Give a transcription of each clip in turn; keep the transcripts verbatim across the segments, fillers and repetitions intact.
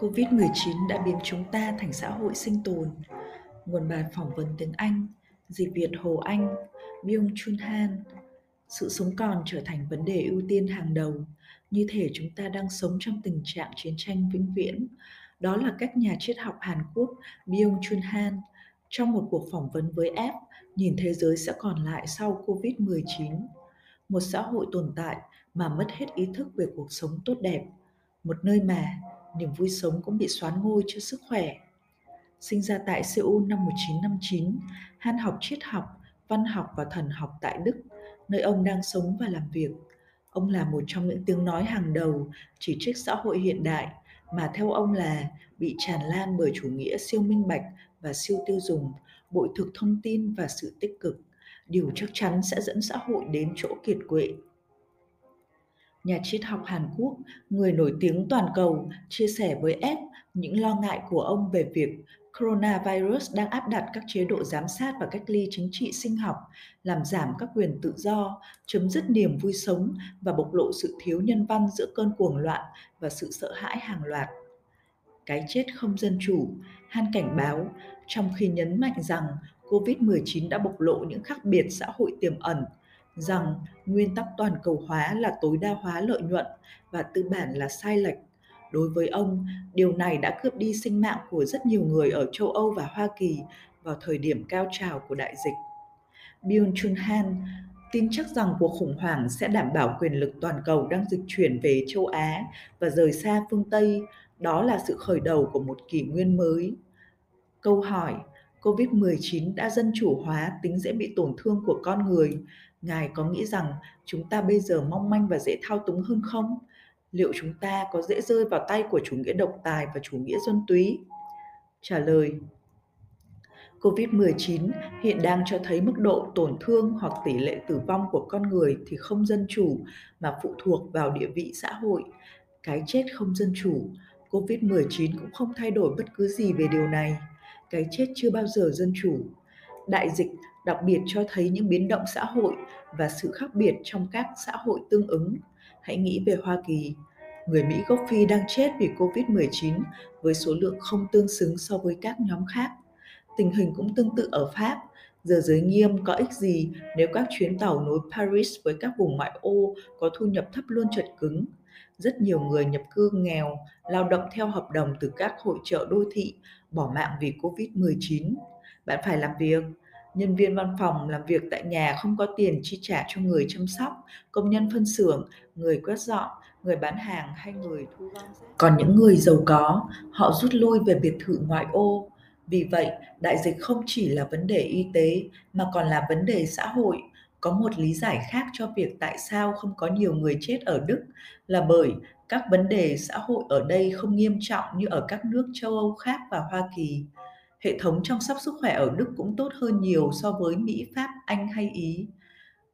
Covid mười chín đã biến chúng ta thành xã hội sinh tồn. Nguồn bài phỏng vấn tiếng Anh, dịch Việt Hồ Anh, Byung Chun Han. Sự sống còn trở thành vấn đề ưu tiên hàng đầu. Như thể chúng ta đang sống trong tình trạng chiến tranh vĩnh viễn. Đó là cách nhà triết học Hàn Quốc Byung Chun Han trong một cuộc phỏng vấn với F nhìn thế giới sẽ còn lại sau Covid mười chín. Một xã hội tồn tại mà mất hết ý thức về cuộc sống tốt đẹp. Một nơi mà niềm vui sống cũng bị soán ngôi cho sức khỏe. Sinh ra tại Seoul năm một nghìn chín trăm năm mươi chín, Han học triết học, văn học và thần học tại Đức, nơi ông đang sống và làm việc. Ông là một trong những tiếng nói hàng đầu chỉ trích xã hội hiện đại mà theo ông là bị tràn lan bởi chủ nghĩa siêu minh bạch và siêu tiêu dùng, bội thực thông tin và sự tích cực, điều chắc chắn sẽ dẫn xã hội đến chỗ kiệt quệ. Nhà triết học Hàn Quốc, người nổi tiếng toàn cầu, chia sẻ với F những lo ngại của ông về việc coronavirus đang áp đặt các chế độ giám sát và cách ly chính trị sinh học, làm giảm các quyền tự do, chấm dứt niềm vui sống và bộc lộ sự thiếu nhân văn giữa cơn cuồng loạn và sự sợ hãi hàng loạt. Cái chết không dân chủ, Han cảnh báo, trong khi nhấn mạnh rằng Covid mười chín đã bộc lộ những khác biệt xã hội tiềm ẩn, rằng nguyên tắc toàn cầu hóa là tối đa hóa lợi nhuận và tư bản là sai lệch. Đối với ông, điều này đã cướp đi sinh mạng của rất nhiều người ở châu Âu và Hoa Kỳ vào thời điểm cao trào của đại dịch. Byung Chun Han tin chắc rằng cuộc khủng hoảng sẽ đảm bảo quyền lực toàn cầu đang dịch chuyển về châu Á và rời xa phương Tây. Đó là sự khởi đầu của một kỷ nguyên mới. Câu hỏi, Covid mười chín đã dân chủ hóa tính dễ bị tổn thương của con người. Ngài có nghĩ rằng chúng ta bây giờ mong manh và dễ thao túng hơn không? Liệu chúng ta có dễ rơi vào tay của chủ nghĩa độc tài và chủ nghĩa dân túy? Trả lời, Covid mười chín hiện đang cho thấy mức độ tổn thương hoặc tỷ lệ tử vong của con người thì không dân chủ mà phụ thuộc vào địa vị xã hội. Cái chết không dân chủ, Covid mười chín cũng không thay đổi bất cứ gì về điều này. Cái chết chưa bao giờ dân chủ. Đại dịch đặc biệt cho thấy những biến động xã hội và sự khác biệt trong các xã hội tương ứng. Hãy nghĩ về Hoa Kỳ. Người Mỹ gốc Phi đang chết vì Covid mười chín với số lượng không tương xứng so với các nhóm khác. Tình hình cũng tương tự ở Pháp. Giờ giới nghiêm có ích gì nếu các chuyến tàu nối Paris với các vùng ngoại ô có thu nhập thấp luôn chật cứng. Rất nhiều người nhập cư nghèo, lao động theo hợp đồng từ các hội chợ đô thị, bỏ mạng vì Covid mười chín. Bạn phải làm việc. Nhân viên văn phòng làm việc tại nhà không có tiền chi trả cho người chăm sóc, công nhân phân xưởng, người quét dọn, người bán hàng hay người thu gom rác. Còn những người giàu có, họ rút lui về biệt thự ngoại ô. Vì vậy, đại dịch không chỉ là vấn đề y tế mà còn là vấn đề xã hội. Có một lý giải khác cho việc tại sao không có nhiều người chết ở Đức là bởi các vấn đề xã hội ở đây không nghiêm trọng như ở các nước châu Âu khác và Hoa Kỳ. Hệ thống chăm sóc sức khỏe ở Đức cũng tốt hơn nhiều so với Mỹ, Pháp, Anh hay Ý.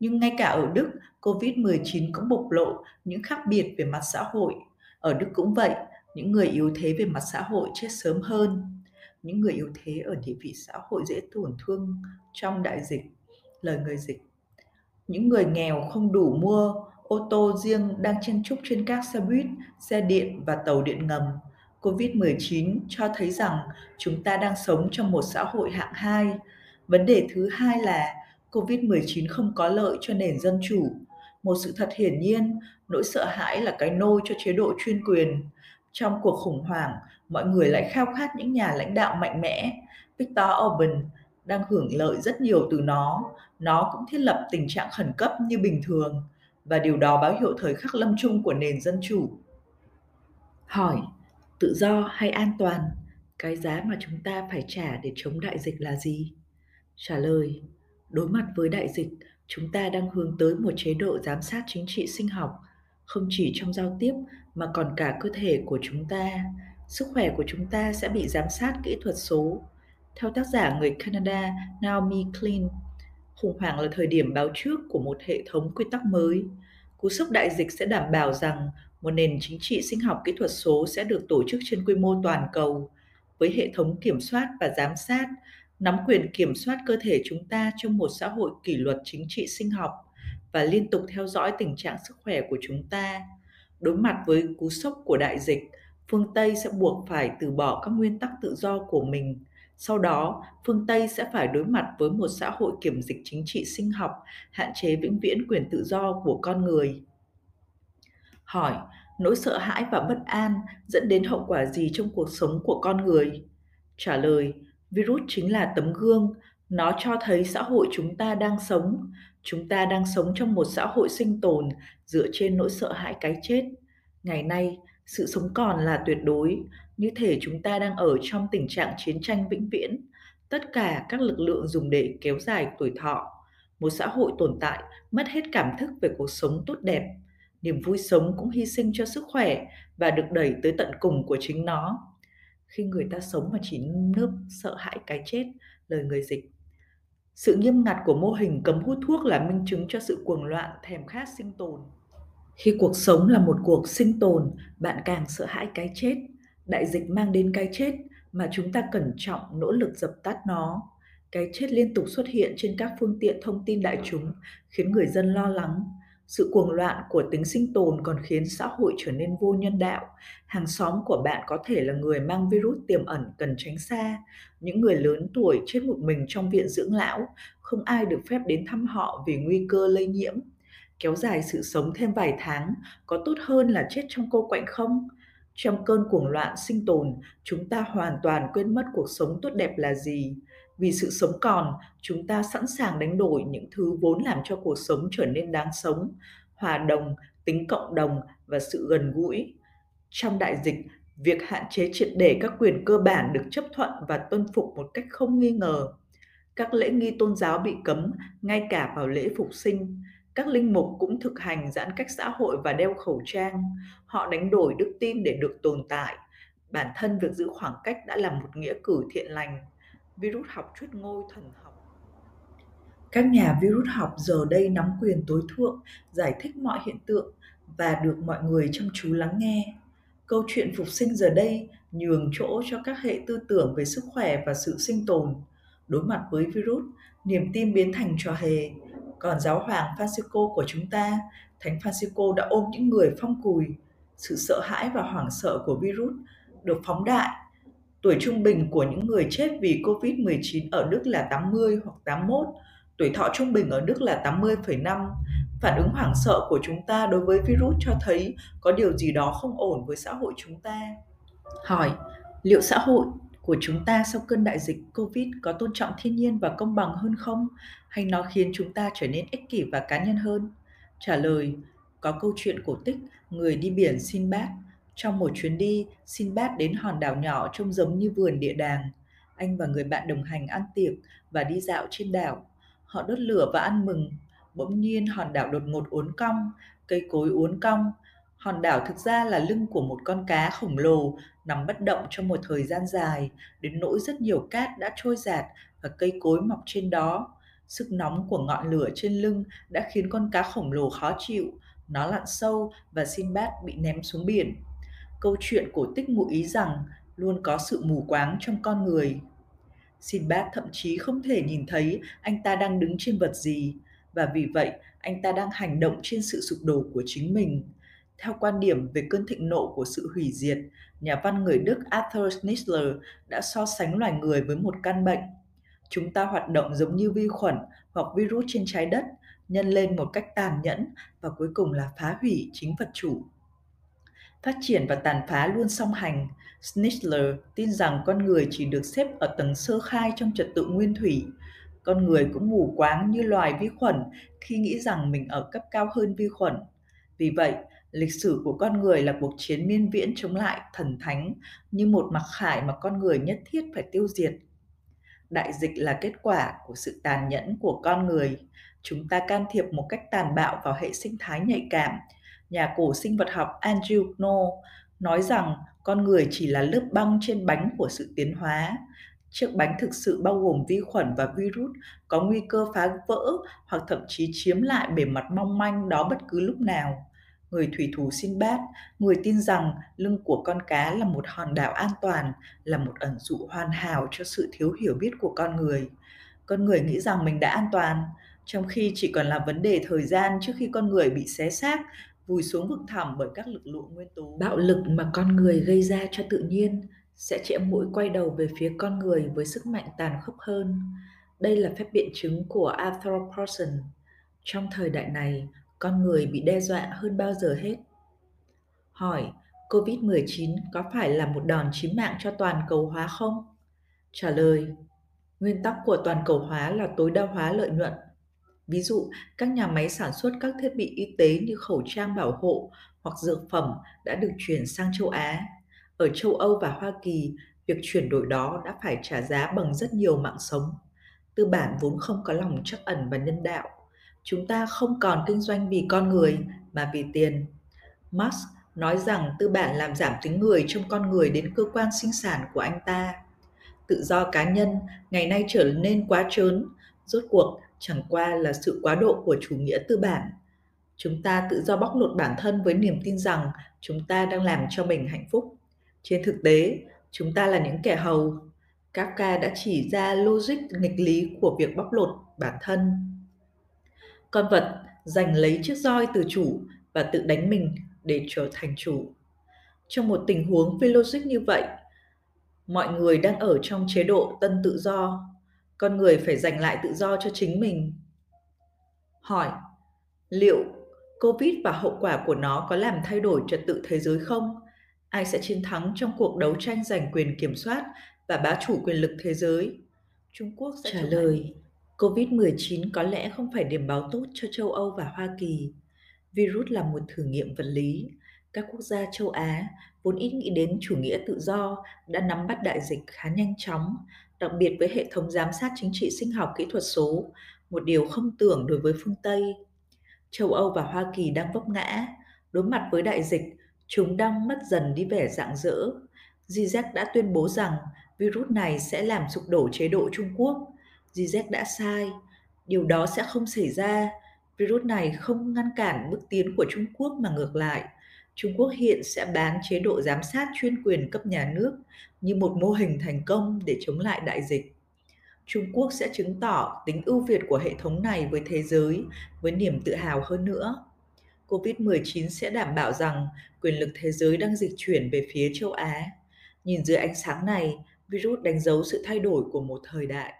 Nhưng ngay cả ở Đức, Covid mười chín cũng bộc lộ những khác biệt về mặt xã hội. Ở Đức cũng vậy, những người yếu thế về mặt xã hội chết sớm hơn. Những người yếu thế ở địa vị xã hội dễ tổn thương trong đại dịch, lời người dịch. Những người nghèo không đủ mua ô tô riêng đang chen chúc trên các xe buýt, xe điện và tàu điện ngầm. Covid mười chín cho thấy rằng chúng ta đang sống trong một xã hội hạng hai. Vấn đề thứ hai là Covid mười chín không có lợi cho nền dân chủ. Một sự thật hiển nhiên, nỗi sợ hãi là cái nôi cho chế độ chuyên quyền. Trong cuộc khủng hoảng, mọi người lại khao khát những nhà lãnh đạo mạnh mẽ. Viktor Orbán đang hưởng lợi rất nhiều từ nó. Nó cũng thiết lập tình trạng khẩn cấp như bình thường. Và điều đó báo hiệu thời khắc lâm chung của nền dân chủ. Hỏi, tự do hay an toàn? Cái giá mà chúng ta phải trả để chống đại dịch là gì? Trả lời, đối mặt với đại dịch, chúng ta đang hướng tới một chế độ giám sát chính trị sinh học, không chỉ trong giao tiếp mà còn cả cơ thể của chúng ta. Sức khỏe của chúng ta sẽ bị giám sát kỹ thuật số. Theo tác giả người Canada Naomi Klein, khủng hoảng là thời điểm báo trước của một hệ thống quy tắc mới. Cú sốc đại dịch sẽ đảm bảo rằng một nền chính trị sinh học kỹ thuật số sẽ được tổ chức trên quy mô toàn cầu, với hệ thống kiểm soát và giám sát, nắm quyền kiểm soát cơ thể chúng ta trong một xã hội kỷ luật chính trị sinh học và liên tục theo dõi tình trạng sức khỏe của chúng ta. Đối mặt với cú sốc của đại dịch, phương Tây sẽ buộc phải từ bỏ các nguyên tắc tự do của mình. Sau đó, phương Tây sẽ phải đối mặt với một xã hội kiểm dịch chính trị sinh học, hạn chế vĩnh viễn quyền tự do của con người. Hỏi, nỗi sợ hãi và bất an dẫn đến hậu quả gì trong cuộc sống của con người? Trả lời, virus chính là tấm gương. Nó cho thấy xã hội chúng ta đang sống. Chúng ta đang sống trong một xã hội sinh tồn dựa trên nỗi sợ hãi cái chết. Ngày nay, sự sống còn là tuyệt đối, như thể chúng ta đang ở trong tình trạng chiến tranh vĩnh viễn. Tất cả các lực lượng dùng để kéo dài tuổi thọ. Một xã hội tồn tại mất hết cảm thức về cuộc sống tốt đẹp. Niềm vui sống cũng hy sinh cho sức khỏe và được đẩy tới tận cùng của chính nó. Khi người ta sống mà chỉ nơm sợ hãi cái chết, lời người dịch. Sự nghiêm ngặt của mô hình cấm hút thuốc là minh chứng cho sự cuồng loạn, thèm khát sinh tồn. Khi cuộc sống là một cuộc sinh tồn, bạn càng sợ hãi cái chết. Đại dịch mang đến cái chết mà chúng ta cẩn trọng nỗ lực dập tắt nó. Cái chết liên tục xuất hiện trên các phương tiện thông tin đại chúng khiến người dân lo lắng. Sự cuồng loạn của tính sinh tồn còn khiến xã hội trở nên vô nhân đạo. Hàng xóm của bạn có thể là người mang virus tiềm ẩn cần tránh xa. Những người lớn tuổi chết một mình trong viện dưỡng lão, không ai được phép đến thăm họ vì nguy cơ lây nhiễm. Kéo dài sự sống thêm vài tháng có tốt hơn là chết trong cô quạnh không? Trong cơn cuồng loạn sinh tồn, chúng ta hoàn toàn quên mất cuộc sống tốt đẹp là gì. Vì sự sống còn, chúng ta sẵn sàng đánh đổi những thứ vốn làm cho cuộc sống trở nên đáng sống, hòa đồng, tính cộng đồng và sự gần gũi. Trong đại dịch, việc hạn chế triệt để các quyền cơ bản được chấp thuận và tuân phục một cách không nghi ngờ. Các lễ nghi tôn giáo bị cấm, ngay cả vào lễ phục sinh. Các linh mục cũng thực hành giãn cách xã hội và đeo khẩu trang. Họ đánh đổi đức tin để được tồn tại. Bản thân việc giữ khoảng cách đã là một nghĩa cử thiện lành. Virus học chuyết ngôi thần học. Các nhà virus học giờ đây nắm quyền tối thượng, giải thích mọi hiện tượng và được mọi người chăm chú lắng nghe. Câu chuyện phục sinh giờ đây nhường chỗ cho các hệ tư tưởng về sức khỏe và sự sinh tồn. Đối mặt với virus, niềm tin biến thành trò hề. Còn giáo hoàng Francisco của chúng ta, Thánh Francisco đã ôm những người phong cùi. Sự sợ hãi và hoảng sợ của virus được phóng đại. Tuổi trung bình của những người chết vì covid mười chín ở Đức là tám mươi hoặc tám mươi mốt. Tuổi thọ trung bình ở Đức là tám mươi phẩy năm. Phản ứng hoảng sợ của chúng ta đối với virus cho thấy có điều gì đó không ổn với xã hội chúng ta. Hỏi, liệu xã hội của chúng ta sau cơn đại dịch Covid có tôn trọng thiên nhiên và công bằng hơn không? Hay nó khiến chúng ta trở nên ích kỷ và cá nhân hơn? Trả lời, có câu chuyện cổ tích người đi biển Sinbad. Trong một chuyến đi, Sinbad đến hòn đảo nhỏ trông giống như vườn địa đàng. Anh và người bạn đồng hành ăn tiệc và đi dạo trên đảo. Họ đốt lửa và ăn mừng. Bỗng nhiên hòn đảo đột ngột uốn cong, cây cối uốn cong. Hòn đảo thực ra là lưng của một con cá khổng lồ nằm bất động trong một thời gian dài, đến nỗi rất nhiều cát đã trôi dạt và cây cối mọc trên đó. Sức nóng của ngọn lửa trên lưng đã khiến con cá khổng lồ khó chịu. Nó lặn sâu và Sinbad bị ném xuống biển. Câu chuyện cổ tích ngụ ý rằng luôn có sự mù quáng trong con người. Sinbad thậm chí không thể nhìn thấy anh ta đang đứng trên vật gì, và vì vậy anh ta đang hành động trên sự sụp đổ của chính mình. Theo quan điểm về cơn thịnh nộ của sự hủy diệt, nhà văn người Đức Arthur Schnitzler đã so sánh loài người với một căn bệnh. Chúng ta hoạt động giống như vi khuẩn hoặc virus trên trái đất, nhân lên một cách tàn nhẫn và cuối cùng là phá hủy chính vật chủ. Phát triển và tàn phá luôn song hành. Schnitzler tin rằng con người chỉ được xếp ở tầng sơ khai trong trật tự nguyên thủy. Con người cũng mù quáng như loài vi khuẩn khi nghĩ rằng mình ở cấp cao hơn vi khuẩn. Vì vậy, lịch sử của con người là cuộc chiến miên viễn chống lại thần thánh như một mặc khải mà con người nhất thiết phải tiêu diệt. Đại dịch là kết quả của sự tàn nhẫn của con người. Chúng ta can thiệp một cách tàn bạo vào hệ sinh thái nhạy cảm. Nhà cổ sinh vật học Andrew Knoll nói rằng con người chỉ là lớp băng trên bánh của sự tiến hóa. Chiếc bánh thực sự bao gồm vi khuẩn và virus có nguy cơ phá vỡ hoặc thậm chí chiếm lại bề mặt mong manh đó bất cứ lúc nào. Người thủy thủ Sinbad, người tin rằng lưng của con cá là một hòn đảo an toàn, là một ẩn dụ hoàn hảo cho sự thiếu hiểu biết của con người. Con người nghĩ rằng mình đã an toàn, trong khi chỉ còn là vấn đề thời gian trước khi con người bị xé xác vùi xuống vực thẳm bởi các lực lượng nguyên tố. Bạo lực mà con người gây ra cho tự nhiên sẽ chĩa mũi quay đầu về phía con người với sức mạnh tàn khốc hơn. Đây là phép biện chứng của Arthur Person. Trong thời đại này, con người bị đe dọa hơn bao giờ hết. Hỏi, cô vít mười chín có phải là một đòn chí mạng cho toàn cầu hóa không? Trả lời, nguyên tắc của toàn cầu hóa là tối đa hóa lợi nhuận. Ví dụ, các nhà máy sản xuất các thiết bị y tế như khẩu trang bảo hộ hoặc dược phẩm đã được chuyển sang châu Á. Ở châu Âu và Hoa Kỳ, việc chuyển đổi đó đã phải trả giá bằng rất nhiều mạng sống. Tư bản vốn không có lòng trắc ẩn và nhân đạo. Chúng ta không còn kinh doanh vì con người mà vì tiền. Marx nói rằng tư bản làm giảm tính người trong con người đến cơ quan sinh sản của anh ta. Tự do cá nhân ngày nay trở nên quá trớn, rốt cuộc chẳng qua là sự quá độ của chủ nghĩa tư bản. Chúng ta tự do bóc lột bản thân với niềm tin rằng chúng ta đang làm cho mình hạnh phúc. Trên thực tế, chúng ta là những kẻ hầu. Kafka đã chỉ ra logic nghịch lý của việc bóc lột bản thân. Con vật giành lấy chiếc roi từ chủ và tự đánh mình để trở thành chủ. Trong một tình huống phi logic như vậy, mọi người đang ở trong chế độ tân tự do. Con người phải giành lại tự do cho chính mình. Hỏi, liệu Covid và hậu quả của nó có làm thay đổi trật tự thế giới không? Ai sẽ chiến thắng trong cuộc đấu tranh giành quyền kiểm soát và bá chủ quyền lực thế giới? Trung Quốc sẽ trả lời, cô vít mười chín có lẽ không phải điểm báo tốt cho châu Âu và Hoa Kỳ. Virus là một thử nghiệm vật lý. Các quốc gia châu Á, vốn ít nghĩ đến chủ nghĩa tự do, đã nắm bắt đại dịch khá nhanh chóng, đặc biệt với hệ thống giám sát chính trị sinh học kỹ thuật số, một điều không tưởng đối với phương Tây. Châu Âu và Hoa Kỳ đang vấp ngã. Đối mặt với đại dịch, chúng đang mất dần đi vẻ rạng rỡ. Zizek đã tuyên bố rằng virus này sẽ làm sụp đổ chế độ Trung Quốc. Zizek đã sai. Điều đó sẽ không xảy ra. Virus này không ngăn cản bước tiến của Trung Quốc mà ngược lại. Trung Quốc hiện sẽ bán chế độ giám sát chuyên quyền cấp nhà nước như một mô hình thành công để chống lại đại dịch. Trung Quốc sẽ chứng tỏ tính ưu việt của hệ thống này với thế giới, với niềm tự hào hơn nữa. cô vít mười chín sẽ đảm bảo rằng quyền lực thế giới đang dịch chuyển về phía châu Á. Nhìn dưới ánh sáng này, virus đánh dấu sự thay đổi của một thời đại.